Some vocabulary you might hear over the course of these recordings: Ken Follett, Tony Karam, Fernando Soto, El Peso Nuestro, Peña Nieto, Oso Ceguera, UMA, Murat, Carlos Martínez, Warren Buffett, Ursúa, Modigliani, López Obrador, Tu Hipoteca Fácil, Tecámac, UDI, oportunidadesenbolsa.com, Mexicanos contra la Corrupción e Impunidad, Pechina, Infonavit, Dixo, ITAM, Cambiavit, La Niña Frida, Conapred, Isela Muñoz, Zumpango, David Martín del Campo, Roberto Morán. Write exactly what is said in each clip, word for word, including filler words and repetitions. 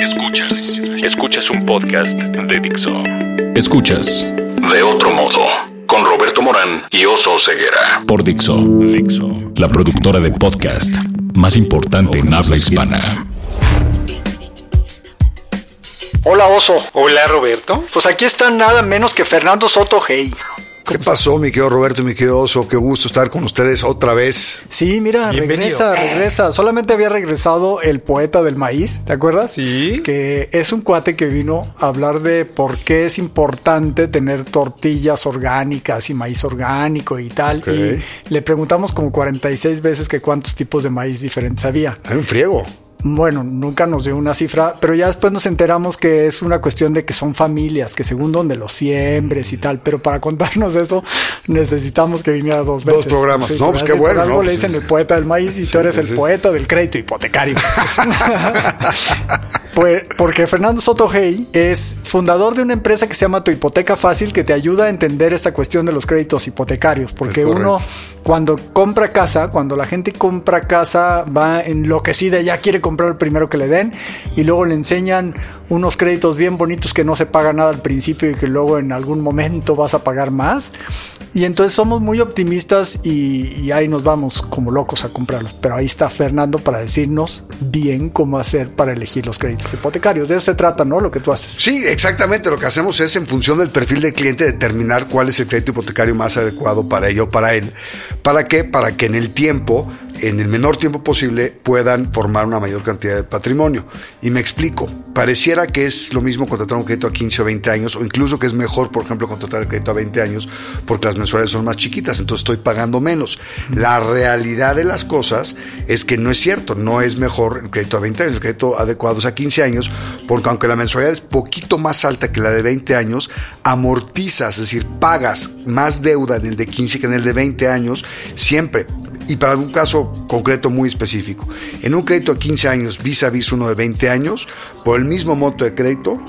Escuchas, escuchas un podcast de Dixo. Escuchas De Otro Modo, con Roberto Morán y Oso Ceguera. Por Dixo, Dixo, la productora de podcast más importante en habla hispana. Hola Oso. Hola Roberto. Pues aquí está nada menos que Fernando Soto, hey. ¿Qué pasó, mi querido Roberto, mi querido Oso? Qué gusto estar con ustedes otra vez. Sí, mira, Bienvenido. regresa, regresa. Solamente había regresado el poeta del maíz, ¿te acuerdas? Sí. Que es un cuate que vino a hablar de por qué es importante tener tortillas orgánicas y maíz orgánico y tal. Okay. Y le preguntamos como cuarenta y seis veces que cuántos tipos de maíz diferentes había. Hay un friego. Bueno, nunca nos dio una cifra, pero ya después nos enteramos que es una cuestión de que son familias, que según donde los siembres y tal, pero para contarnos eso necesitamos que viniera dos veces. Dos programas, sí, no, pues qué bueno. Algo no, le dicen sí. El poeta del maíz y sí, tú eres sí, el sí. poeta del crédito hipotecario. Pues porque Fernando Soto Hey es fundador de una empresa que se llama Tu Hipoteca Fácil, que te ayuda a entender esta cuestión de los créditos hipotecarios, porque uno cuando compra casa, cuando la gente compra casa va enloquecida, ya quiere comprar el primero que le den, y luego le enseñan unos créditos bien bonitos que no se paga nada al principio y que luego en algún momento vas a pagar más, y entonces somos muy optimistas y, y ahí nos vamos como locos a comprarlos. Pero ahí está Fernando para decirnos bien cómo hacer para elegir los créditos hipotecarios. De eso se trata, ¿no? Lo que tú haces. Sí, exactamente. Lo que hacemos es, en función del perfil del cliente, determinar cuál es el crédito hipotecario más adecuado para ello, para él. ¿Para qué? Para que en el tiempo, en el menor tiempo posible, puedan formar una mayor cantidad de patrimonio. Y me explico. Pareciera que es lo mismo contratar un crédito a quince o veinte años, o incluso que es mejor, por ejemplo, contratar el crédito a veinte años, porque las mensualidades son más chiquitas, entonces estoy pagando menos. La realidad de las cosas es que no es cierto. No es mejor el crédito a veinte años. El crédito adecuado es a quince años, porque aunque la mensualidad es poquito más alta que la de veinte años, amortizas, es decir, pagas más deuda en el de quince que en el de veinte años, siempre. Y para un caso concreto muy específico, en un crédito a quince años vis a vis uno de veinte años, por el mismo monto de crédito,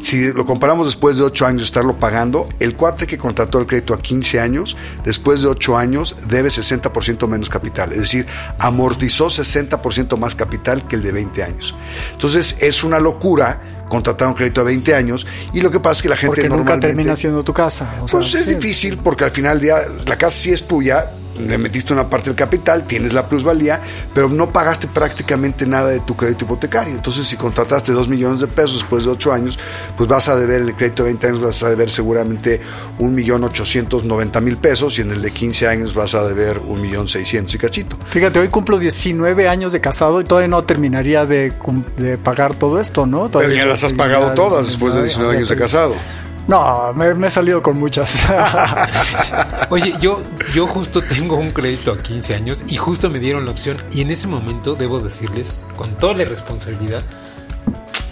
si lo comparamos después de ocho años de estarlo pagando, el cuate que contrató el crédito a quince años, después de ocho años debe sesenta por ciento menos capital, es decir, amortizó sesenta por ciento más capital que el de veinte años. Entonces es una locura contratar un crédito a veinte años, y lo que pasa es que la gente porque normalmente... Porque nunca termina siendo tu casa. O sea, pues es sí. difícil, porque al final del día la casa sí es tuya, le metiste una parte del capital, tienes la plusvalía, pero no pagaste prácticamente nada de tu crédito hipotecario. Entonces, si contrataste dos millones de pesos después de ocho años, pues vas a deber el crédito de veinte años, vas a deber seguramente un millón ochocientos noventa mil pesos, y en el de quince años vas a deber un millón seiscientos y cachito. Fíjate, hoy cumplo diecinueve años de casado y todavía no terminaría de, de pagar todo esto, ¿no? Todavía pero ya las has pagado todas después de diecinueve años de casado. No, me, me he salido con muchas. Oye, yo, yo justo tengo un crédito a quince años y justo me dieron la opción, y en ese momento debo decirles con toda la responsabilidad,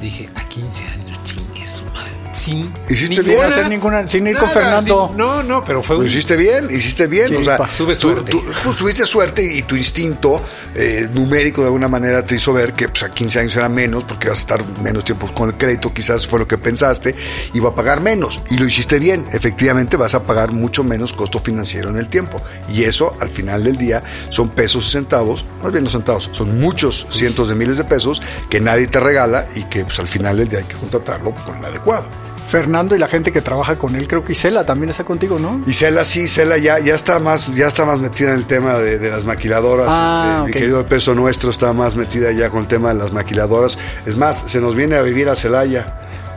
dije a quince años, chingue su madre. Sin, ¿Hiciste sin bien? Hacer ninguna, sin ir nada, con Fernando. Sin, no, no, pero fue un... Hiciste bien, hiciste bien. Sí, o sea, pa, tuve suerte. Tú, tú, pues tuviste suerte y tu instinto eh, numérico de alguna manera te hizo ver que pues, a quince años era menos, porque vas a estar menos tiempo con el crédito, quizás fue lo que pensaste, y va a pagar menos. Y lo hiciste bien. Efectivamente, vas a pagar mucho menos costo financiero en el tiempo. Y eso, al final del día, son pesos y centavos, más bien no centavos, son muchos cientos de miles de pesos que nadie te regala y que pues, al final del día hay que contratarlo con lo adecuado. Fernando y la gente que trabaja con él, creo que Isela también está contigo, ¿no? Isela, sí, Isela ya, ya está más, ya está más metida en el tema de, de las maquiladoras. Ah, este, okay. Mi querido El Peso Nuestro está más metida ya con el tema de las maquiladoras. Es más, se nos viene a vivir a Celaya.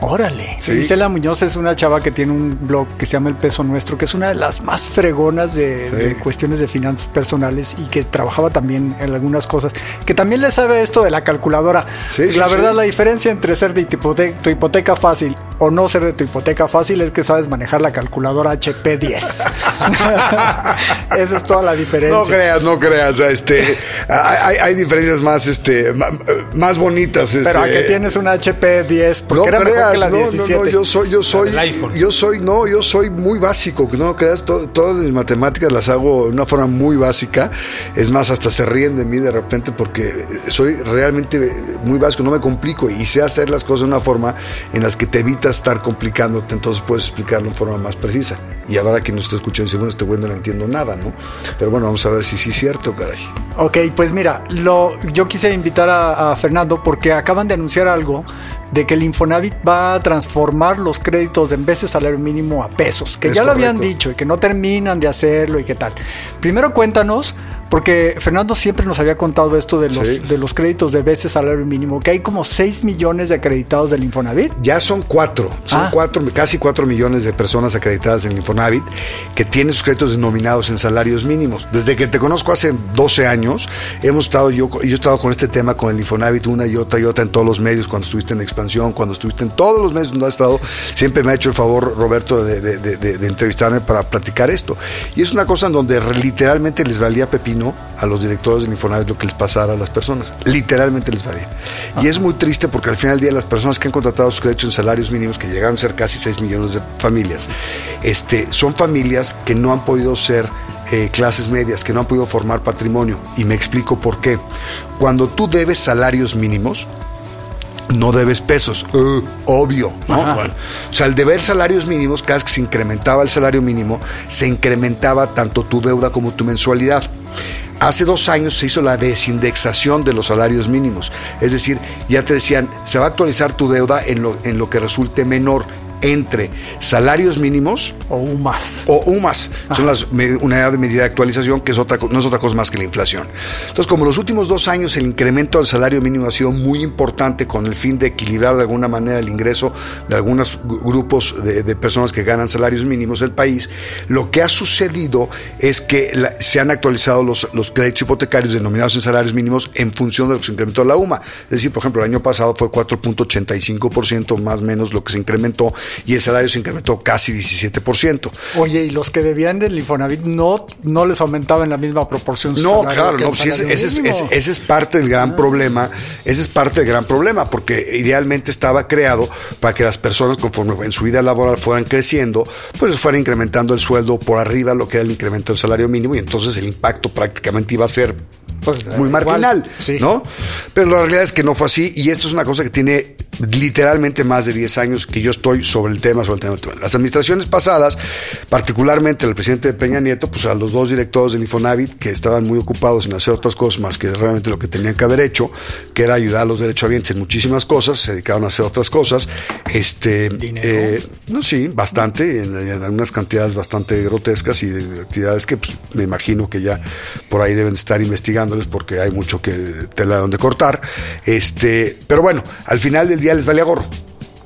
Órale. Sí. Isela Muñoz es una chava que tiene un blog que se llama El Peso Nuestro, que es una de las más fregonas de, sí. de cuestiones de finanzas personales, y que trabajaba también en algunas cosas, que también le sabe esto de la calculadora. Sí, la sí, verdad, sí. la diferencia entre ser de hipoteca, tu hipoteca fácil o no ser de tu hipoteca fácil es que sabes manejar la calculadora H P diez. Esa es toda la diferencia. No creas, no creas. Este, hay, hay diferencias más, este, más bonitas. Este. Pero a que tienes una H P diez, porque no era creas. Mejor No, no, no, yo soy, yo soy, yo soy, no, yo soy muy básico, no creas, todo, todas mis matemáticas las hago de una forma muy básica, es más, hasta se ríen de mí de repente porque soy realmente muy básico, no me complico y sé hacer las cosas de una forma en las que te evitas necesitas estar complicándote, entonces puedes explicarlo en forma más precisa. Y habrá quien nos esté escuchando y dice, bueno, este güey no le entiendo nada, ¿no? Pero bueno, vamos a ver si sí es cierto, caray. Ok, pues mira, lo, yo quise invitar a, a Fernando porque acaban de anunciar algo de que el Infonavit va a transformar los créditos de en vez de salario mínimo a pesos, que es ya correcto. Lo habían dicho y que no terminan de hacerlo y qué tal. Primero cuéntanos, porque Fernando siempre nos había contado esto de los, sí. de los créditos de veces salario mínimo, que hay como seis millones de acreditados del Infonavit. Ya son cuatro, son ah. cuatro, casi cuatro millones de personas acreditadas en el Infonavit que tienen sus créditos denominados en salarios mínimos. Desde que te conozco hace doce años, hemos estado yo, yo he estado con este tema con el Infonavit una y otra y otra en todos los medios, cuando estuviste en Expansión, cuando estuviste en todos los medios donde has estado, siempre me ha hecho el favor, Roberto, de, de, de, de entrevistarme para platicar esto. Y es una cosa en donde literalmente les valía pepino a los directores del Infonavit lo que les pasara a las personas. Literalmente les varía. Ajá. Y es muy triste porque al final del día las personas que han contratado sus créditos en salarios mínimos, que llegaron a ser casi seis millones de familias, este, son familias que no han podido ser eh, clases medias, que no han podido formar patrimonio. Y me explico por qué. Cuando tú debes salarios mínimos, no debes pesos, uh, obvio, ¿no? Bueno, o sea, al deber salarios mínimos, cada vez que se incrementaba el salario mínimo, se incrementaba tanto tu deuda como tu mensualidad. Hace dos años se hizo la desindexación de los salarios mínimos, es decir, ya te decían, se va a actualizar tu deuda en lo, en lo que resulte menor entre salarios mínimos o U M A S. O U M A S. Ajá. Son las unidades de medida de actualización, que es otra, no es otra cosa más que la inflación. Entonces, como los últimos dos años el incremento del salario mínimo ha sido muy importante con el fin de equilibrar de alguna manera el ingreso de algunos grupos de, de personas que ganan salarios mínimos del país, lo que ha sucedido es que la, se han actualizado los, los créditos hipotecarios denominados en salarios mínimos en función de lo que se incrementó la U M A. Es decir, por ejemplo, el año pasado fue cuatro punto ochenta y cinco por ciento más o menos lo que se incrementó, y el salario se incrementó casi diecisiete por ciento. Oye, ¿y los que debían del Infonavit no, no les aumentaba en la misma proporción su no, salario? Claro, que no, claro, si ese, ese, ese es parte del gran ah. problema, ese es parte del gran problema, porque idealmente estaba creado para que las personas, conforme en su vida laboral fueran creciendo, pues fueran incrementando el sueldo por arriba lo que era el incremento del salario mínimo, y entonces el impacto prácticamente iba a ser pues, muy marginal, igual, sí. ¿no? Pero la realidad es que no fue así, y esto es una cosa que tiene literalmente más de diez años que yo estoy sobre el tema, sobre el tema. Las administraciones pasadas, particularmente el presidente Peña Nieto, pues a los dos directores del Infonavit que estaban muy ocupados en hacer otras cosas más que realmente lo que tenían que haber hecho, que era ayudar a los derechohabientes en muchísimas cosas, se dedicaron a hacer otras cosas. Este, eh, no, sí, bastante, en, en algunas cantidades bastante grotescas y de actividades que pues, me imagino que ya por ahí deben estar investigándoles porque hay mucho que tela donde cortar. Este, pero bueno, al final del día les vale a gorro.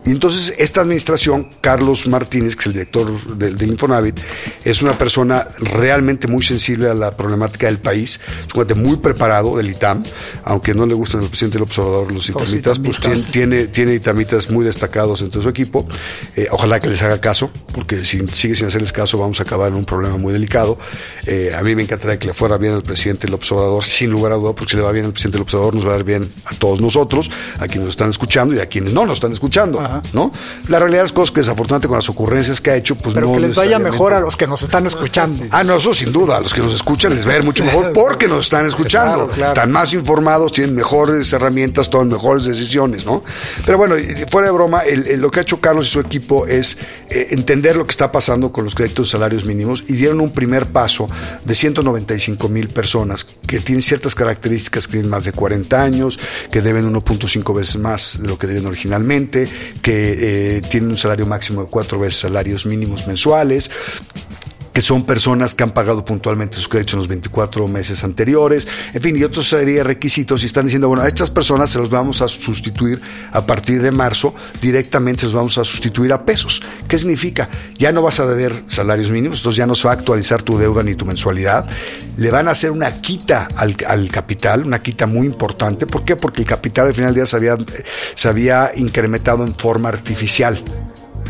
Y entonces esta administración, Carlos Martínez, que es el director del, del Infonavit, es una persona realmente muy sensible a la problemática del país, es un cuate muy preparado del I T A M, aunque no le gustan al presidente del observador los itamitas, pues tiene, tiene, tiene itamitas muy destacados entre su equipo, eh, ojalá que les haga caso, porque si sigue sin hacerles caso vamos a acabar en un problema muy delicado. Eh, a mí me encantaría que le fuera bien al presidente del observador, sin lugar a duda, porque si le va bien al presidente del observador nos va a dar bien a todos nosotros, a quienes nos están escuchando y a quienes no nos están escuchando. Ajá. ¿No? La realidad de las cosas que desafortunadamente con las ocurrencias que ha hecho, pues pero no. Pero que les vaya mejor a los que nos están escuchando. Ah, no, eso sin duda. A los que nos escuchan les va a ir mucho mejor porque nos están escuchando. Claro, claro. Están más informados, tienen mejores herramientas, toman mejores decisiones, ¿no? Pero bueno, fuera de broma, el, el, lo que ha hecho Carlos y su equipo es eh, entender lo que está pasando con los créditos de salarios mínimos y dieron un primer paso de ciento noventa y cinco mil personas que tienen ciertas características, que tienen más de cuarenta años, que deben uno punto cinco veces más de lo que deben originalmente, que eh, tienen un salario máximo de cuatro veces salarios mínimos mensuales, que son personas que han pagado puntualmente sus créditos en los veinticuatro meses anteriores, en fin, y otra serie de requisitos, y están diciendo, bueno, a estas personas se los vamos a sustituir a partir de marzo, directamente se los vamos a sustituir a pesos. ¿Qué significa? Ya no vas a deber salarios mínimos, entonces ya no se va a actualizar tu deuda ni tu mensualidad, le van a hacer una quita al, al capital, una quita muy importante. ¿Por qué? Porque el capital al final del día se había, se había incrementado en forma artificial.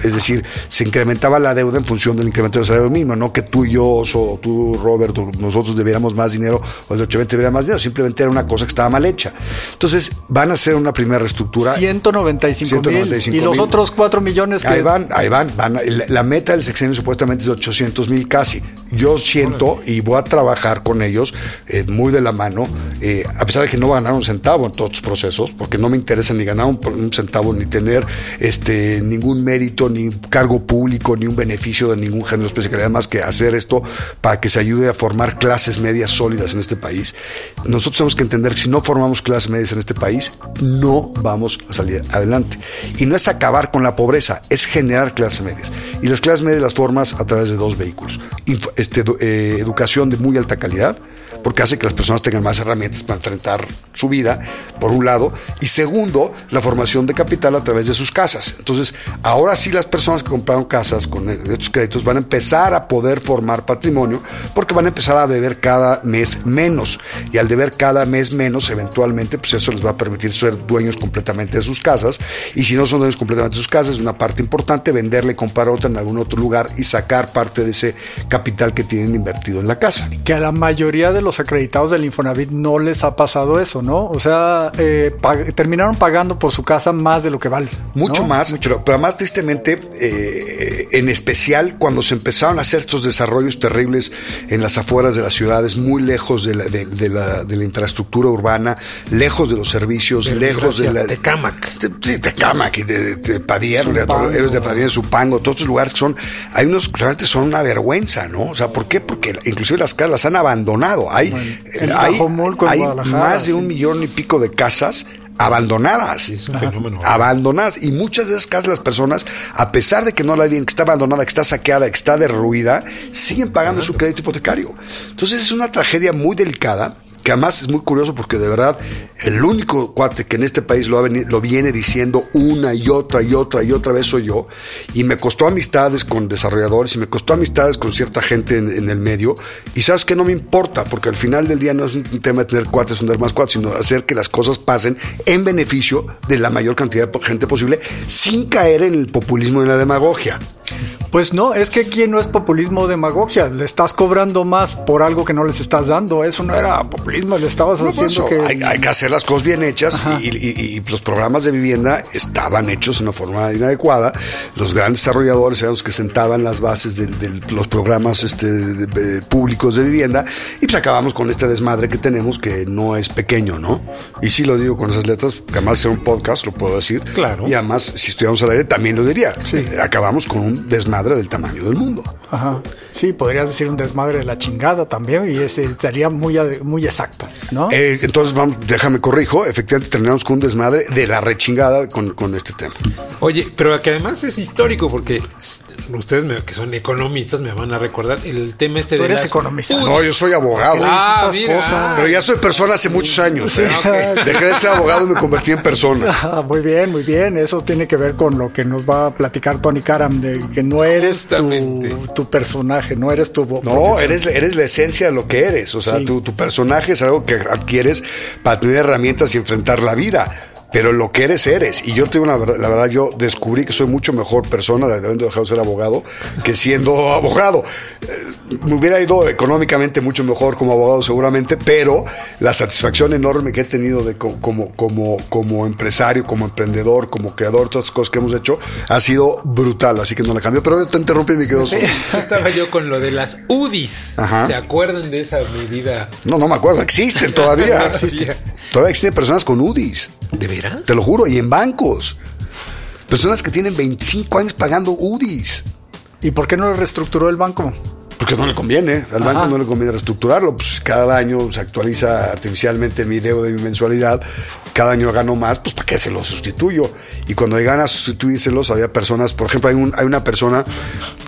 Es decir, se incrementaba la deuda en función del incremento del salario mínimo, no que tú y yo, o tú, Roberto, nosotros debiéramos más dinero, o el de ochenta debiera más dinero, simplemente era una cosa que estaba mal hecha. Entonces, van a hacer una primera reestructura. ciento noventa y cinco mil. Y los mil. Otros cuatro millones que... Ahí van, ahí van, van. La meta del sexenio supuestamente es de ochocientos mil casi. yo siento y voy a trabajar con ellos eh, muy de la mano, eh, a pesar de que no va a ganar un centavo en todos los procesos, porque no me interesa ni ganar un, un centavo, ni tener este ningún mérito, ni cargo público, ni un beneficio de ningún género especial, más que hacer esto para que se ayude a formar clases medias sólidas en este país. Nosotros tenemos que entender, si no formamos clases medias en este país, no vamos a salir adelante. Y no es acabar con la pobreza, es generar clases medias. Y las clases medias las formas a través de dos vehículos. Este, eh, educación de muy alta calidad, porque hace que las personas tengan más herramientas para enfrentar su vida, por un lado, y segundo, la formación de capital a través de sus casas. Entonces, ahora sí las personas que compraron casas con estos créditos van a empezar a poder formar patrimonio, porque van a empezar a deber cada mes menos, y al deber cada mes menos, eventualmente, pues eso les va a permitir ser dueños completamente de sus casas, y si no son dueños completamente de sus casas, es una parte importante venderle, comprar otra en algún otro lugar y sacar parte de ese capital que tienen invertido en la casa. Que a la mayoría de los acreditados del Infonavit no les ha pasado eso, ¿no? O sea, eh, pag- terminaron pagando por su casa más de lo que vale, ¿no? Mucho más, mucho, pero, pero además tristemente, eh, en especial cuando se empezaron a hacer estos desarrollos terribles en las afueras de las ciudades, muy lejos de la, de, de la, de la infraestructura urbana, lejos de los servicios, de lejos de la... Tecámac. Sí, Tecámac, y de, de, de Padilla, héroes de Padilla, Zumpango, todos estos lugares que son... Hay unos que realmente son una vergüenza, ¿no? O sea, ¿por qué? Porque inclusive las casas las han abandonado. Hay, bueno, hay, hay más de un sí. millón y pico de casas abandonadas, sí, es un fenómeno, abandonadas, y muchas de esas casas las personas, a pesar de que no la viven, que está abandonada, que está saqueada, que está derruida, siguen pagando Ajá. su crédito hipotecario. Entonces es una tragedia muy delicada, que además es muy curioso porque de verdad el único cuate que en este país lo, ha venido, lo viene diciendo una y otra y otra y otra vez soy yo, y me costó amistades con desarrolladores y me costó amistades con cierta gente en, en el medio, y sabes que no me importa, porque al final del día no es un tema de tener cuates o tener más cuates, sino hacer que las cosas pasen en beneficio de la mayor cantidad de gente posible sin caer en el populismo y en la demagogia. Pues no, es que aquí no es populismo o demagogia, le estás cobrando más por algo que no les estás dando, eso no era populismo, le estabas no, haciendo que... Hay, hay que hacer las cosas bien hechas, y, y, y los programas de vivienda estaban hechos de una forma inadecuada, los grandes desarrolladores eran los que sentaban las bases de, de los programas este, de, de, públicos de vivienda, y pues acabamos con este desmadre que tenemos, que no es pequeño, ¿no? Y sí lo digo con esas letras, que además sea un podcast, lo puedo decir, claro. Y además si estuviéramos al aire también lo diría, sí. Acabamos con un desmadre del tamaño del mundo. Ajá. Sí, podrías decir un desmadre de la chingada también, y ese sería muy, muy exacto, ¿no? Eh, entonces, vamos, déjame corrijo, efectivamente terminamos con un desmadre de la rechingada con, con este tema. Oye, pero que además es histórico, porque ustedes me, que son economistas me van a recordar el tema este. ¿Tú de... ¿Tú eres las... economista? Uy. No, yo soy abogado. Ah, mira. Cosas. Pero ya soy persona hace sí. muchos años. Sí. ¿eh? Okay. Dejé de ser abogado y me convertí en persona. Ah, muy bien, muy bien. Eso tiene que ver con lo que nos va a platicar Tony Karam, de que no es eres tu, tu personaje, no eres tu voz. No, eres, eres la esencia de lo que eres. O sea, sí. tu, tu personaje es algo que adquieres para tener herramientas y enfrentar la vida. Pero lo que eres, eres. Y yo tengo una, la verdad, yo descubrí que soy mucho mejor persona, habiendo dejado de ser abogado, que siendo abogado. Eh, me hubiera ido económicamente mucho mejor como abogado seguramente, pero la satisfacción enorme que he tenido de co- como, como, como empresario, como emprendedor, como creador, todas las cosas que hemos hecho, ha sido brutal. Así que no la cambio. Pero te interrumpí y me quedo solo. Sí, estaba yo con lo de las U D Is. Ajá. ¿Se acuerdan de esa medida? No, no me acuerdo. Existen todavía. Existen. Todavía existen personas con U D Is. ¿De verdad? Te lo juro, y en bancos. Personas que tienen veinticinco años pagando U D Is. ¿Y por qué no lo reestructuró el banco? Porque no le conviene, al Ajá. banco no le conviene reestructurarlo, pues cada año se actualiza artificialmente mi deuda y mi mensualidad, cada año gano más, pues ¿para qué se lo sustituyo? Y cuando llegan a sustituírselos, había personas, por ejemplo, hay, un, hay una persona,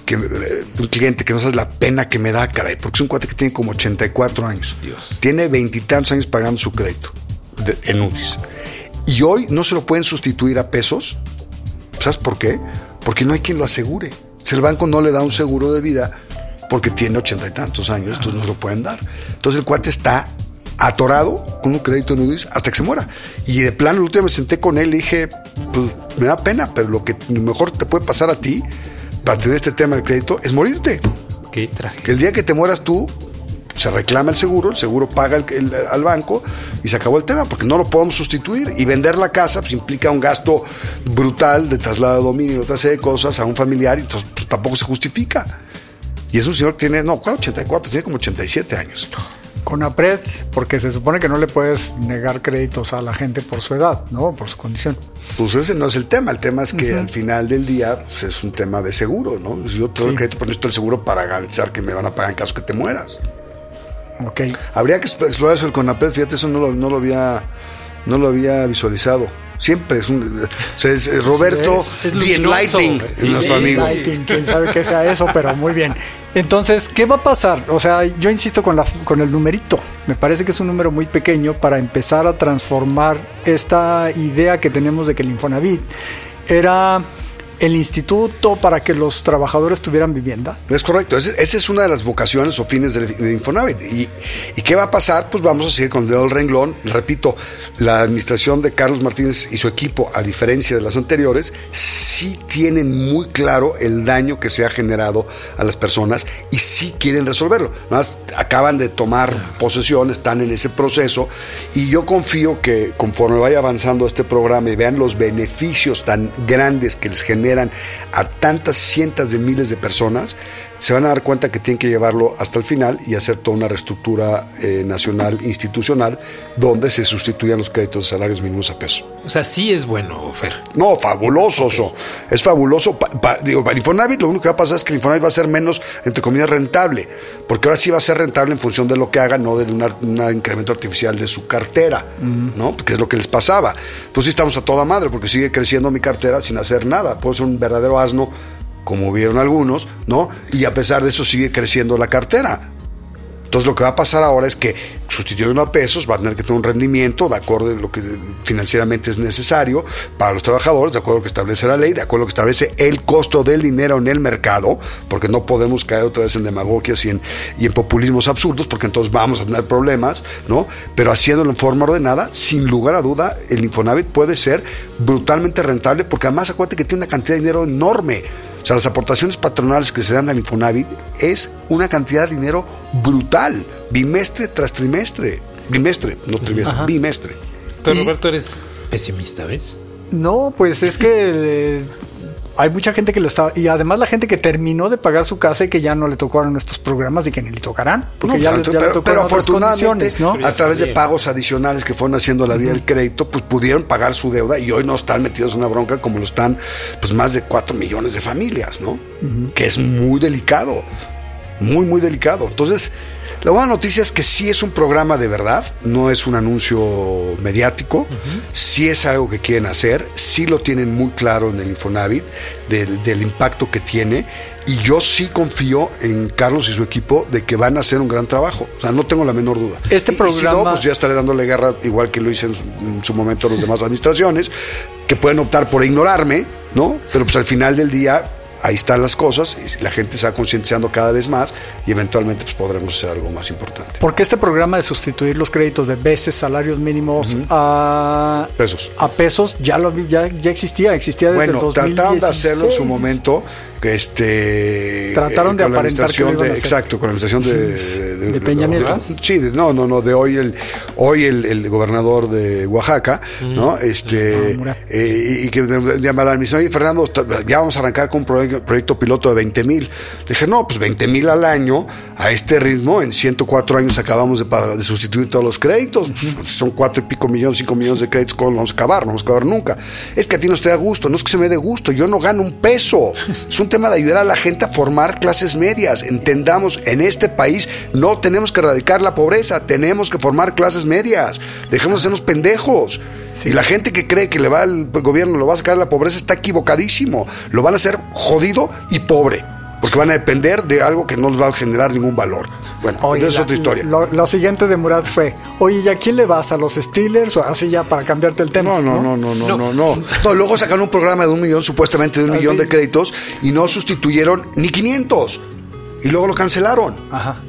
que un cliente que no sabes la pena que me da, caray, porque es un cuate que tiene como ochenta y cuatro años, Dios. Tiene veintitantos años pagando su crédito de, en U D Is. Y hoy no se lo pueden sustituir a pesos. ¿Sabes por qué? Porque no hay quien lo asegure. Si el banco no le da un seguro de vida porque tiene ochenta y tantos años, entonces no lo pueden dar. Entonces el cuate está atorado con un crédito en U D Is hasta que se muera. Y de plano, la última me senté con él y dije, pues me da pena, pero lo que mejor te puede pasar a ti para tener este tema del crédito es morirte. Qué trágico. El día que te mueras tú, se reclama el seguro, el seguro paga el, el, al banco y se acabó el tema, porque no lo podemos sustituir. Y vender la casa pues implica un gasto brutal de traslado de dominio, otra serie de cosas a un familiar, y entonces tampoco se justifica. Y es un señor que tiene, no, ¿cuál ochenta y cuatro? Tiene como ochenta y siete años. Conapred, porque se supone que no le puedes negar créditos a la gente por su edad, ¿no? Por su condición. Pues ese no es el tema. El tema es que uh-huh. al final del día pues es un tema de seguro, ¿no? Si yo te doy sí. el crédito, pero necesito el seguro para garantizar que me van a pagar en caso que te mueras. Ok. Habría que explorar eso del Conapred. Fíjate, eso no lo, no lo había, no lo había visualizado. Siempre es un... O sea, es, es Roberto sí, es, es The Enlightening, sí, nuestro sí, amigo. Enlightening, quién sabe qué sea eso, pero muy bien. Entonces, ¿qué va a pasar? O sea, yo insisto con, la, con el numerito. Me parece que es un número muy pequeño para empezar a transformar esta idea que tenemos de que el Infonavit era el instituto para que los trabajadores tuvieran vivienda. Es correcto. Esa es una de las vocaciones o fines del, del Infonavit. ¿Y, ¿Y qué va a pasar? Pues vamos a seguir con el dedo del renglón. Repito, la administración de Carlos Martínez y su equipo, a diferencia de las anteriores, sí tienen muy claro el daño que se ha generado a las personas y sí quieren resolverlo. Además, acaban de tomar posesión, están en ese proceso y yo confío que conforme vaya avanzando este programa y vean los beneficios tan grandes que les genera a tantas cientos de miles de personas, se van a dar cuenta que tienen que llevarlo hasta el final y hacer toda una reestructura eh, nacional institucional donde se sustituyan los créditos de salarios mínimos a peso. O sea, sí es bueno, Fer. No, fabuloso, okay. Oso. Es fabuloso. Pa, pa, digo, para Infonavit lo único que va a pasar es que el Infonavit va a ser menos, entre comillas, rentable, porque ahora sí va a ser rentable en función de lo que haga, no de un incremento artificial de su cartera, mm. ¿no? Porque es lo que les pasaba. Pues sí estamos a toda madre, porque sigue creciendo mi cartera sin hacer nada. Puedo ser un verdadero asno, como vieron algunos, ¿no? Y a pesar de eso sigue creciendo la cartera. Entonces lo que va a pasar ahora es que sustituyendo a pesos va a tener que tener un rendimiento de acuerdo a lo que financieramente es necesario para los trabajadores, de acuerdo a lo que establece la ley, de acuerdo a lo que establece el costo del dinero en el mercado, porque no podemos caer otra vez en demagogias y en, y en populismos absurdos, porque entonces vamos a tener problemas, ¿no? Pero haciéndolo en forma ordenada, sin lugar a duda, el Infonavit puede ser brutalmente rentable, porque además acuérdate que tiene una cantidad de dinero enorme. O sea, las aportaciones patronales que se dan al Infonavit es una cantidad de dinero brutal, bimestre tras trimestre. Bimestre, no trimestre, Ajá. bimestre. Pero Roberto, eres pesimista, ¿ves? No, pues es que eh, hay mucha gente que lo está... Y además la gente que terminó de pagar su casa y que ya no le tocaron estos programas y que ni le tocarán. Porque no, ya, tanto, ya pero, le tocaron pero afortunadamente, otras condiciones, ¿no? A través de pagos adicionales que fueron haciendo la vía del crédito, pues pudieron pagar su deuda y hoy no están metidos en una bronca como lo están pues más de cuatro millones de familias, ¿no? Uh-huh. Que es muy delicado. Muy, muy delicado. Entonces, la buena noticia es que sí es un programa de verdad, no es un anuncio mediático, uh-huh. sí es algo que quieren hacer, sí lo tienen muy claro en el Infonavit, del, del impacto que tiene, y yo sí confío en Carlos y su equipo de que van a hacer un gran trabajo. O sea, no tengo la menor duda. Este y, programa... Y si no, pues ya estaré dándole guerra, igual que lo hice en su, en su momento las demás administraciones, que pueden optar por ignorarme, ¿no? Pero pues al final del día... Ahí están las cosas y la gente se va concientizando cada vez más y eventualmente pues, podremos hacer algo más importante. Porque este programa de sustituir los créditos de veces salarios mínimos uh-huh. a pesos, a pesos ya, lo, ya, ya existía, existía desde bueno, el dos mil dieciséis. Trataron de hacerlo en su momento. Que este, trataron de aparentar que lo iban a hacer. Exacto, con la administración de, de, de, ¿De Peña Nieto? Sí, de, no, no, no, de hoy el hoy el, el gobernador de Oaxaca, mm. ¿no? Este no, eh, y que llamar a la administración, Fernando, ya vamos a arrancar con un proyecto, proyecto piloto de veinte mil. Le dije, no, pues veinte mil al año, a este ritmo, en ciento cuatro años acabamos de, de sustituir todos los créditos, mm-hmm. pues, son cuatro y pico millones, cinco millones de créditos, ¿cómo vamos a acabar? No vamos a acabar nunca. Es que a ti no te da gusto, no es que se me dé gusto, yo no gano un peso. Es un tema de ayudar a la gente a formar clases medias. Entendamos, en este país no tenemos que erradicar la pobreza, tenemos que formar clases medias. Dejemos de hacernos pendejos. Sí. Y la gente que cree que le va al gobierno, lo va a sacar de la pobreza, está equivocadísimo. Lo van a hacer jodido y pobre, porque van a depender de algo que no les va a generar ningún valor. Bueno, oye, esa es otra historia. Lo, lo siguiente de Murat fue, oye, ¿y a quién le vas? ¿A los Steelers? O así ya, para cambiarte el tema. No, no, no, no, no, no, no. no, no. no luego sacaron un programa de un millón, supuestamente de un así millón de créditos, y no sustituyeron ni quinientos. Y luego lo cancelaron. Ajá.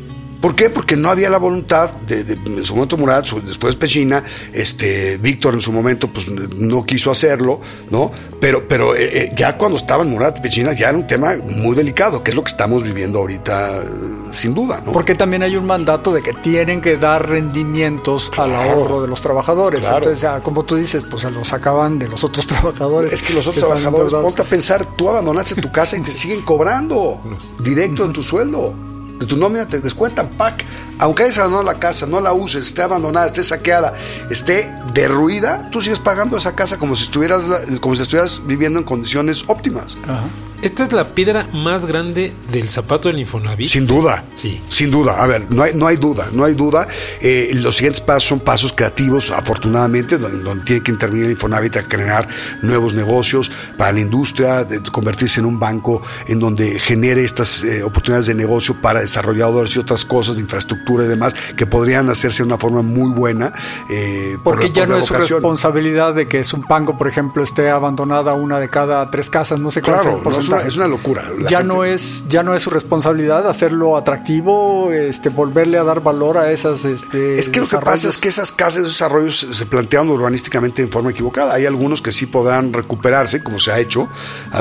¿Por qué? Porque no había la voluntad de, de, en su momento Murat, su, después Pechina, este, Víctor en su momento pues no quiso hacerlo, ¿no? Pero, pero eh, ya cuando estaban Murat y Pechina ya era un tema muy delicado, que es lo que estamos viviendo ahorita, sin duda, ¿no? Porque también hay un mandato de que tienen que dar rendimientos, claro, al ahorro de los trabajadores. Claro. Entonces, como tú dices, pues se los sacaban de los otros trabajadores. Es que los otros que trabajadores, ponte a pensar, tú abandonaste tu casa y te siguen cobrando directo de tu sueldo. De tu nómina te descuentan P A C. Aunque hayas abandonado la casa, no la uses, esté abandonada, esté saqueada, esté derruida, tú sigues pagando esa casa como si estuvieras, como si estuvieras viviendo en condiciones óptimas. Ajá. Esta es la piedra más grande del zapato del Infonavit. Sin duda, sí, sin duda. A ver, no hay, no hay duda, no hay duda. Eh, los siguientes pasos son pasos creativos, afortunadamente, donde, donde tiene que intervenir el Infonavit a crear nuevos negocios para la industria, de convertirse en un banco en donde genere estas eh, oportunidades de negocio para desarrolladores y otras cosas, infraestructura y demás, que podrían hacerse de una forma muy buena. Eh, Porque por, ya por no es su responsabilidad de que Zumpango, por ejemplo, esté abandonada una de cada tres casas, no sé cuál es el porcentaje. Es una locura. La ya gente... no es, ya no es su responsabilidad hacerlo atractivo, este, volverle a dar valor a esas. Este, es que lo que pasa es que esas casas, esos desarrollos se plantean urbanísticamente en forma equivocada. Hay algunos que sí podrán recuperarse, como se ha hecho,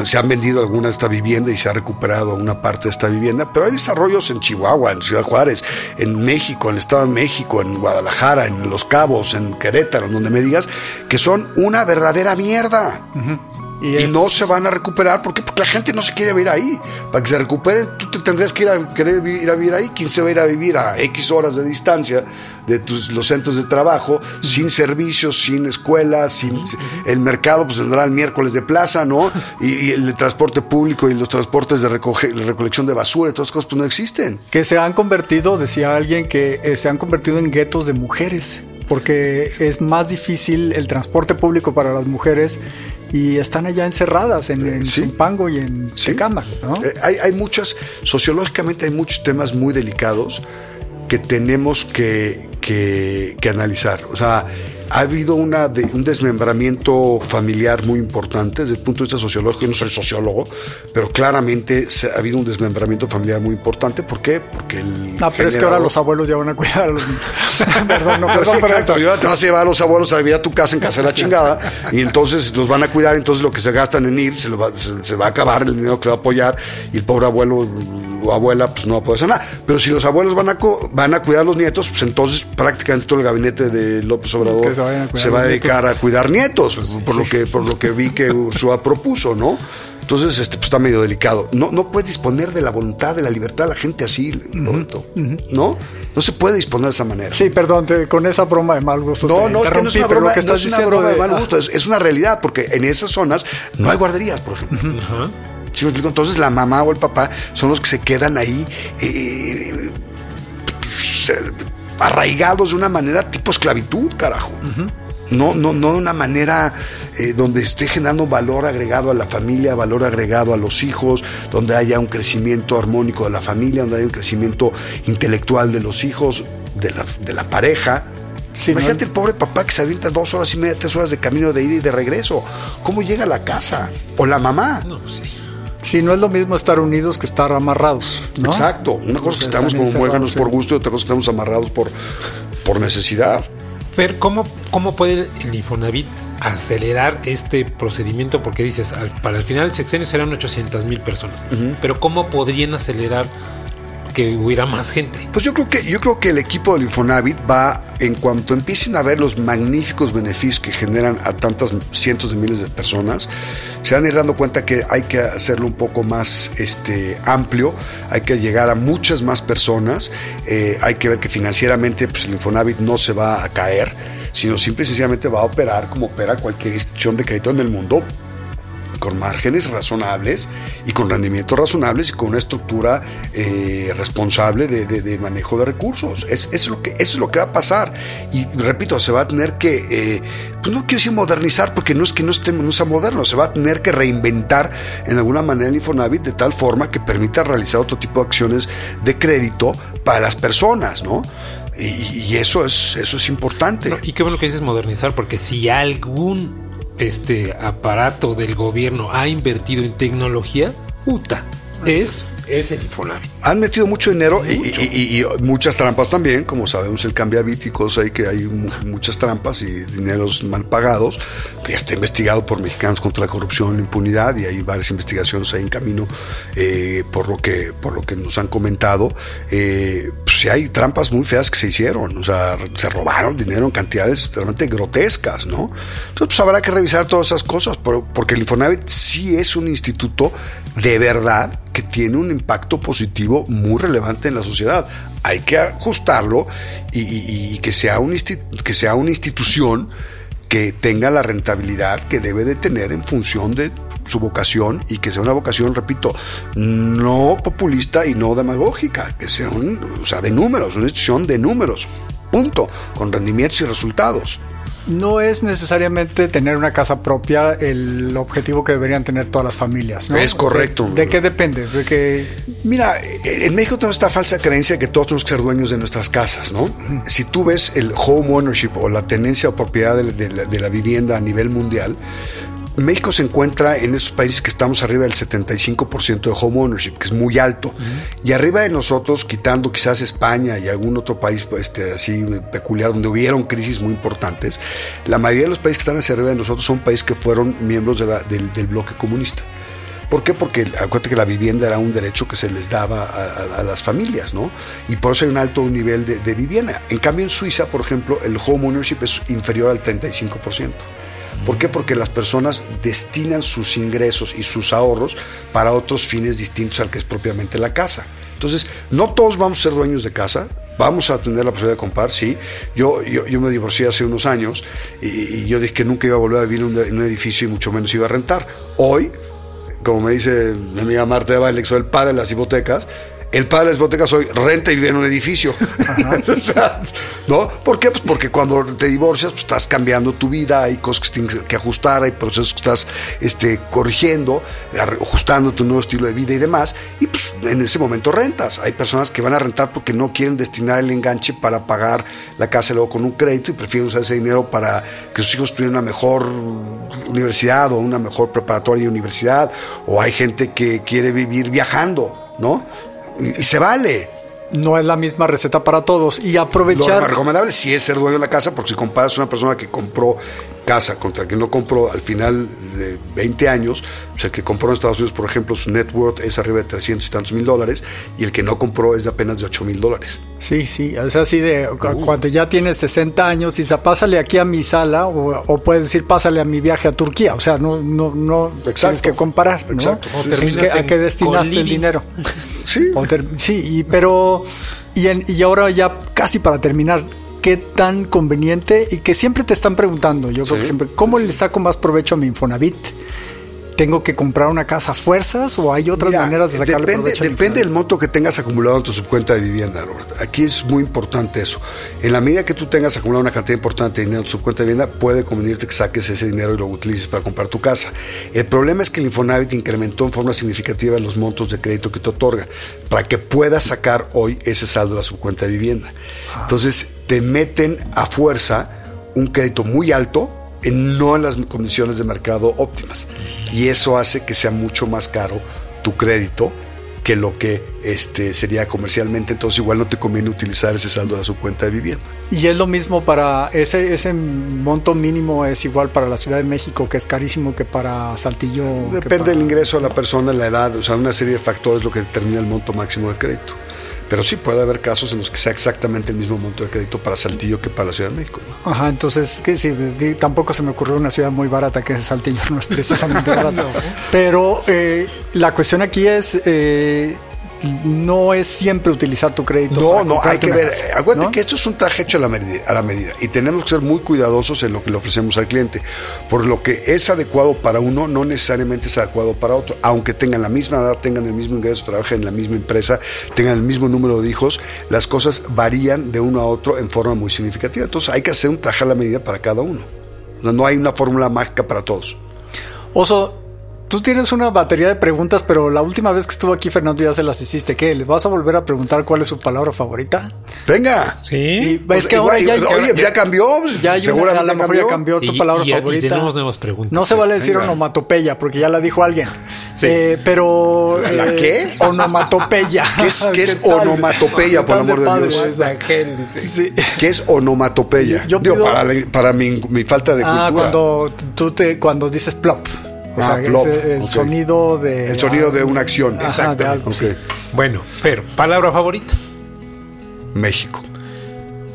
se han vendido alguna de esta vivienda y se ha recuperado una parte de esta vivienda, pero hay desarrollos en Chihuahua, en Ciudad Juárez, en México, en el Estado de México, en Guadalajara, en Los Cabos, en Querétaro, donde me digas, que son una verdadera mierda. Uh-huh. Y, y no se van a recuperar. ¿Por qué? Porque la gente no se quiere vivir ahí. Para que se recupere, tú te tendrías que ir a, querer ir a vivir ahí. ¿Quién se va a ir a vivir a X horas de distancia de tus, los centros de trabajo, sin servicios, sin escuelas, sin el mercado? Pues tendrá el miércoles de plaza, ¿no? Y, y el transporte público y los transportes de recoge, recolección de basura, todas esas cosas, pues no existen. Que se han convertido, decía alguien, que eh, se han convertido en guetos de mujeres. Porque es más difícil el transporte público para las mujeres y están allá encerradas en, en ¿sí? Zumpango y en ¿sí? Tecámac, ¿no? Hay, hay muchas, sociológicamente hay muchos temas muy delicados que tenemos que, que, que analizar. O sea, ha habido una de, un desmembramiento familiar muy importante desde el punto de vista sociológico. Yo no soy sociólogo, pero claramente se, ha habido un desmembramiento familiar muy importante. ¿Por qué? Porque el no, pero es que ahora los abuelos ya van a cuidar a los niños. Perdón, no, perdón, sí, exacto, y ahora te vas a llevar a los abuelos a vivir a tu casa en casa de la chingada y entonces los van a cuidar, entonces lo que se gastan en ir se, lo va, se, se va a acabar, el dinero que va a apoyar, y el pobre abuelo o abuela pues no va a poder hacer nada. Pero si los abuelos van a, van a cuidar a los nietos, pues entonces prácticamente todo el gabinete de López Obrador se, se va a dedicar nietos. a cuidar nietos, pues, por, sí. lo que, por lo que vi que Ursúa propuso, ¿no? Entonces este, pues, está medio delicado. No, no puedes disponer de la voluntad, de la libertad de la gente así, Roberto. Uh-huh. Uh-huh. ¿No? No se puede disponer de esa manera. Sí, perdón, te, con esa broma de mal gusto. No, no, es que no es una broma, que no es una broma de... de mal gusto, es, es una realidad, porque en esas zonas no hay guarderías, por ejemplo. Ajá. Uh-huh. ¿Sí me explico? Entonces la mamá o el papá son los que se quedan ahí eh, arraigados de una manera tipo esclavitud, carajo. Uh-huh. No, no, no de una manera eh, donde esté generando valor agregado a la familia, valor agregado a los hijos, donde haya un crecimiento armónico de la familia, donde haya un crecimiento intelectual de los hijos, de la, de la pareja. Sí, imagínate, ¿no? El pobre papá que se avienta dos horas y media, tres horas de camino de ida y de regreso. ¿Cómo llega a la casa? ¿O la mamá? No, sí. Sí, no es lo mismo estar unidos que estar amarrados, ¿no? Exacto. Una cosa es que estamos como huérfanos por gusto y otra cosa es que estamos amarrados por, por necesidad. Fer, ¿cómo, ¿cómo puede el Infonavit acelerar este procedimiento? Porque dices, para el final del sexenio serán ochocientas mil personas. Uh-huh. Pero ¿cómo podrían acelerar que hubiera más gente? Pues yo creo que yo creo que el equipo del Infonavit va, en cuanto empiecen a ver los magníficos beneficios que generan a tantas cientos de miles de personas, se van a ir dando cuenta que hay que hacerlo un poco más este, amplio, hay que llegar a muchas más personas, eh, hay que ver que financieramente pues, el Infonavit no se va a caer, sino simple y sencillamente va a operar como opera cualquier institución de crédito en el mundo, con márgenes razonables y con rendimientos razonables y con una estructura eh, responsable de, de, de manejo de recursos. Es, es lo que, eso es lo que va a pasar. Y repito, se va a tener que, eh, pues no quiero decir modernizar, porque no es que no, esté, no sea moderno, se va a tener que reinventar en alguna manera el Infonavit de tal forma que permita realizar otro tipo de acciones de crédito para las personas, ¿no? Y, y eso, es, eso es importante. No, y qué bueno que dices modernizar, porque si algún... este aparato del gobierno ha invertido en tecnología, puta. es... es el Infonavit. Han metido mucho dinero mucho. Y, y, y, y muchas trampas también, como sabemos, el cambiavit y cosas ahí, que hay mu- muchas trampas y dineros mal pagados, que ya está investigado por Mexicanos contra la Corrupción e Impunidad, y hay varias investigaciones ahí en camino, eh, por lo que por lo que nos han comentado. Eh, pues sí hay trampas muy feas que se hicieron, o sea, se robaron dinero en cantidades realmente grotescas, ¿no? Entonces, pues habrá que revisar todas esas cosas, pero, porque el Infonavit sí es un instituto de verdad que tiene un impacto positivo muy relevante en la sociedad. Hay que ajustarlo y, y, y que sea un institu- que sea una institución que tenga la rentabilidad que debe de tener en función de su vocación, y que sea una vocación, repito, no populista y no demagógica, que sea un, o sea, de números, una institución de números, punto, con rendimientos y resultados. No es necesariamente tener una casa propia el objetivo que deberían tener todas las familias, ¿no? Es correcto. ¿De, de qué depende? De que... Mira, en México tenemos esta falsa creencia de que todos tenemos que ser dueños de nuestras casas, ¿no? Uh-huh. Si tú ves el home ownership o la tenencia o propiedad de, de, la, de la vivienda a nivel mundial, México se encuentra en esos países que estamos arriba del setenta y cinco por ciento de home ownership, que es muy alto. Uh-huh. Y arriba de nosotros, quitando quizás España y algún otro país este, así peculiar, donde hubieron crisis muy importantes, la mayoría de los países que están hacia arriba de nosotros son países que fueron miembros de la, del, del bloque comunista. ¿Por qué? Porque acuérdate que la vivienda era un derecho que se les daba a, a, a las familias, ¿no? Y por eso hay un alto nivel de, de vivienda. En cambio, en Suiza, por ejemplo, el home ownership es inferior al treinta y cinco por ciento. ¿Por qué? Porque las personas destinan sus ingresos y sus ahorros para otros fines distintos al que es propiamente la casa. Entonces, no todos vamos a ser dueños de casa, vamos a tener la posibilidad de comprar, sí. Yo, yo, yo me divorcié hace unos años y, y yo dije que nunca iba a volver a vivir en un, en un edificio y mucho menos iba a rentar. Hoy, como me dice mi amiga Marta Eva, el, soy el padre de las hipotecas, el padre de las hipotecas hoy renta y vive en un edificio. Ajá. O sea, ¿no? ¿Por qué? Pues porque cuando te divorcias, pues estás cambiando tu vida, hay cosas que tienes que ajustar, hay procesos que estás este, corrigiendo, ajustando tu nuevo estilo de vida y demás, y pues en ese momento rentas. Hay personas que van a rentar porque no quieren destinar el enganche para pagar la casa luego con un crédito y prefieren usar ese dinero para que sus hijos estudien una mejor universidad o una mejor preparatoria y universidad, o hay gente que quiere vivir viajando, ¿no? Y se vale. No es la misma receta para todos. Y aprovechar. Lo recomendable sí es ser dueño de la casa, porque si comparas a una persona que compró casa contra el que no compró al final de veinte años, o sea, el que compró en Estados Unidos, por ejemplo, su net worth es arriba de trescientos y tantos mil dólares, y el que no compró es de apenas de ocho mil dólares. Sí, sí, o sea, así de uh. cuando ya tienes sesenta años, dices, pásale aquí a mi sala, o, o puedes decir, pásale a mi viaje a Turquía, o sea, no, no, no tienes que comparar, ¿no? Exacto. O sí, sí, que, ¿a qué destinaste Colini. el dinero? Sí. O ter- sí, y, pero, y, en, y ahora ya casi para terminar, qué tan conveniente y que siempre te están preguntando, yo creo sí. que siempre, ¿cómo le saco más provecho a mi Infonavit? ¿Tengo que comprar una casa a fuerzas o hay otras Mira, maneras de sacarle depende, provecho? Depende del monto que tengas acumulado en tu subcuenta de vivienda, Robert. Aquí es muy importante eso. En la medida que tú tengas acumulado una cantidad importante de dinero en tu subcuenta de vivienda, puede convenirte que saques ese dinero y lo utilices para comprar tu casa. El problema es que el Infonavit incrementó en forma significativa los montos de crédito que te otorgan para que puedas sacar hoy ese saldo de la subcuenta de vivienda. Ah. Entonces, te meten a fuerza un crédito muy alto, no en las condiciones de mercado óptimas, y eso hace que sea mucho más caro tu crédito que lo que este sería comercialmente. Entonces igual no te conviene utilizar ese saldo de la subcuenta de vivienda. Y es lo mismo para ese ese monto mínimo, es igual para la Ciudad de México, que es carísimo, que para Saltillo. Depende del para... ingreso de la persona, la edad, o sea, una serie de factores lo que determina el monto máximo de crédito. Pero sí puede haber casos en los que sea exactamente el mismo monto de crédito para Saltillo que para la Ciudad de México, ¿no? Ajá, entonces, que sí, tampoco se me ocurrió una ciudad muy barata, que es Saltillo, no es precisamente barata. No. Pero eh, la cuestión aquí es... Eh, no es siempre utilizar tu crédito. No, no, hay que ver. Casa, acuérdate, ¿no?, que esto es un traje hecho a la, medida, a la medida y tenemos que ser muy cuidadosos en lo que le ofrecemos al cliente. Por lo que es adecuado para uno, no necesariamente es adecuado para otro. Aunque tengan la misma edad, tengan el mismo ingreso, trabajen en la misma empresa, tengan el mismo número de hijos, las cosas varían de uno a otro en forma muy significativa. Entonces hay que hacer un traje a la medida para cada uno. No, no hay una fórmula mágica para todos. Oso, tú tienes una batería de preguntas, pero la última vez que estuvo aquí Fernando ya se las hiciste. ¿Qué? ¿Le vas a volver a preguntar cuál es su palabra favorita? Venga. Sí. Pues es que igual, ahora ya... Oye, ya, ya, ya cambió. Ya seguramente a lo mejor ya cambió tu y, palabra y, favorita. Y tenemos nuevas preguntas. No se vale decir onomatopeya porque ya la dijo alguien. Sí. Eh, pero... ¿La eh, qué? Onomatopeya. ¿Qué es, qué es ¿Qué onomatopeya, por amor de, de Dios? Es Angel, dice. Sí. ¿Qué es onomatopeya? Yo pido... Digo, para, la, para mi, mi falta de ah, cultura. Ah, cuando tú te... Cuando dices plop. O ah, sea, plop. El, el okay. sonido de... El sonido ah, de una acción. Exacto. Okay. Bueno, Fer, ¿palabra favorita? México.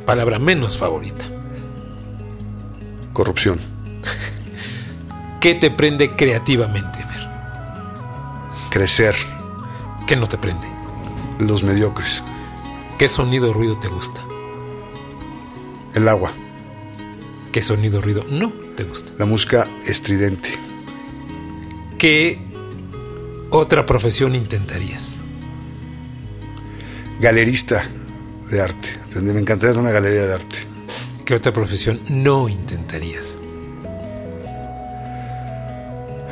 Palabra menos favorita. Corrupción. ¿Qué te prende creativamente, Fer? Crecer. ¿Qué no te prende? Los mediocres. ¿Qué sonido o ruido te gusta? El agua. ¿Qué sonido o ruido no te gusta? La música estridente. ¿Qué otra profesión intentarías? Galerista de arte. Me encantaría hacer una galería de arte. ¿Qué otra profesión no intentarías?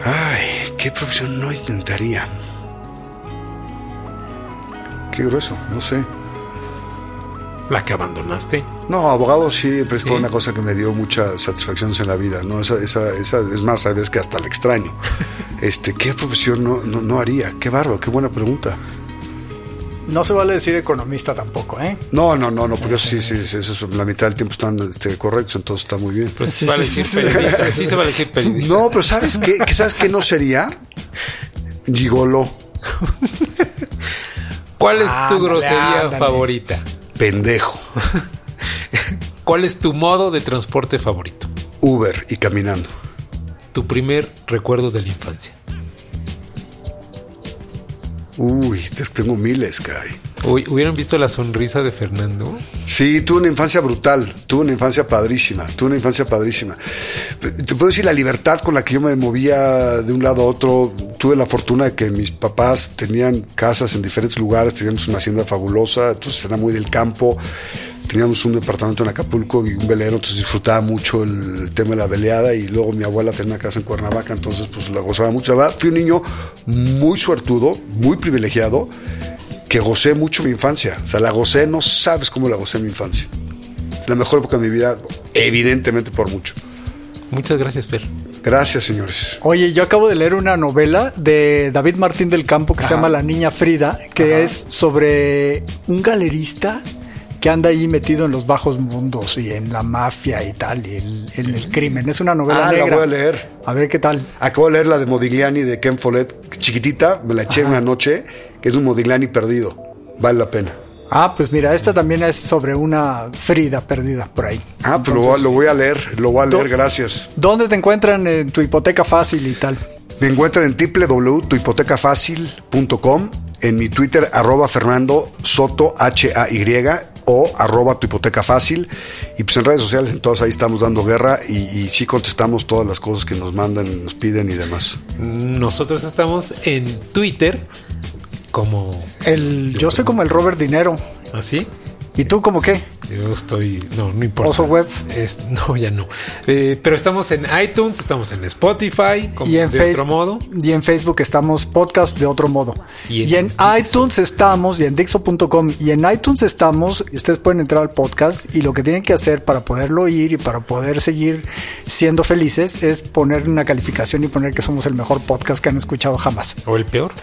Ay, ¿qué profesión no intentaría? Qué grueso, no sé. ¿La que abandonaste? No, abogado sí, pero ¿Sí? fue una cosa que me dio muchas satisfacciones en la vida, ¿no? Esa, esa, esa, es más, sabes que hasta la extraño. Este, ¿qué profesión no, no, no haría? Qué bárbaro, qué buena pregunta. No se vale decir economista tampoco, ¿eh? No, no, no, no porque sí, sí, sí, eso es, la mitad del tiempo están este, correctos, entonces está muy bien. Pero sí, vale sí, sí, sí. sí se vale decir periodista. No, pero ¿sabes qué? ¿Sabes qué no sería? Gigoló. ¿Cuál es ah, tu grosería dale, dale. favorita? Pendejo. ¿Cuál es tu modo de transporte favorito? Uber y caminando. ¿Tu primer recuerdo de la infancia? Uy, tengo miles, caray. Uy, ¿hubieran visto la sonrisa de Fernando? Sí, tuve una infancia brutal, tuve una infancia padrísima, tuve una infancia padrísima. Te puedo decir la libertad con la que yo me movía de un lado a otro. Tuve la fortuna de que mis papás tenían casas en diferentes lugares, teníamos una hacienda fabulosa, entonces era muy del campo. Teníamos un departamento en Acapulco y un velero, entonces disfrutaba mucho el, el tema de la veleada, y luego mi abuela tenía una casa en Cuernavaca, entonces pues la gozaba mucho. La verdad, fui un niño muy suertudo, muy privilegiado, que gocé mucho mi infancia. O sea, la gocé, no sabes cómo la gocé mi infancia. La mejor época de mi vida, evidentemente por mucho. Muchas gracias, Fer. Gracias, señores. Oye, yo acabo de leer una novela de David Martín del Campo que Ajá. se llama La Niña Frida, que Ajá. es sobre un galerista que anda ahí metido en los bajos mundos y en la mafia y tal, y el, en el crimen. Es una novela ah, negra. Ah, la voy a leer. A ver qué tal. Acabo de leer la de Modigliani de Ken Follett, chiquitita, me la eché Ajá. una noche, que es un Modigliani perdido. Vale la pena. Ah, pues mira, esta también es sobre una Frida perdida por ahí. Ah, pero Entonces, lo voy a leer, lo voy a leer, gracias. ¿Dónde te encuentran en Tu Hipoteca Fácil y tal? Me encuentran en doble u doble u doble u punto tu hipoteca fácil punto com, en mi Twitter, arroba Fernando Soto, H A Y, o arroba Tu Hipoteca Fácil, y pues en redes sociales, entonces ahí estamos dando guerra y, y sí contestamos todas las cosas que nos mandan, nos piden y demás. Nosotros estamos en Twitter como... el Yo, yo estoy como el Robert Dinero. ¿Ah, sí? ¿Y tú como qué? Yo estoy... No, no importa. Oso Web. Es, no, ya no. Eh, pero estamos en iTunes, estamos en Spotify, como y en de Face- otro modo. Y en Facebook estamos podcast de otro modo. Y en, y en iTunes estamos, y en Dixo punto com, y en iTunes estamos, y ustedes pueden entrar al podcast, y lo que tienen que hacer para poderlo oír y para poder seguir siendo felices es poner una calificación y poner que somos el mejor podcast que han escuchado jamás. ¿O el peor?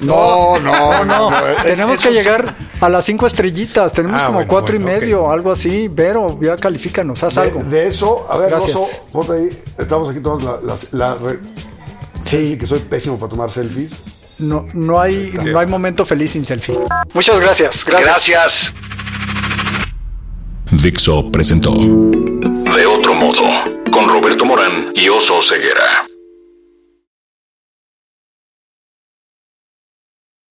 No, no, no. no, no. Es, tenemos que llegar a las cinco estrellitas, tenemos ah, como bueno, cuatro bueno, y medio, okay. algo así, pero ya califícanos, haz de, algo. De eso, a ver, Oso, ponte ahí, estamos aquí todos la, la, la re... sí, que soy pésimo para tomar selfies. No, no hay, no hay momento feliz sin selfie. Muchas gracias. Gracias. gracias. Dixo presentó De Otro Modo con Roberto Morán y Oso Ceguera.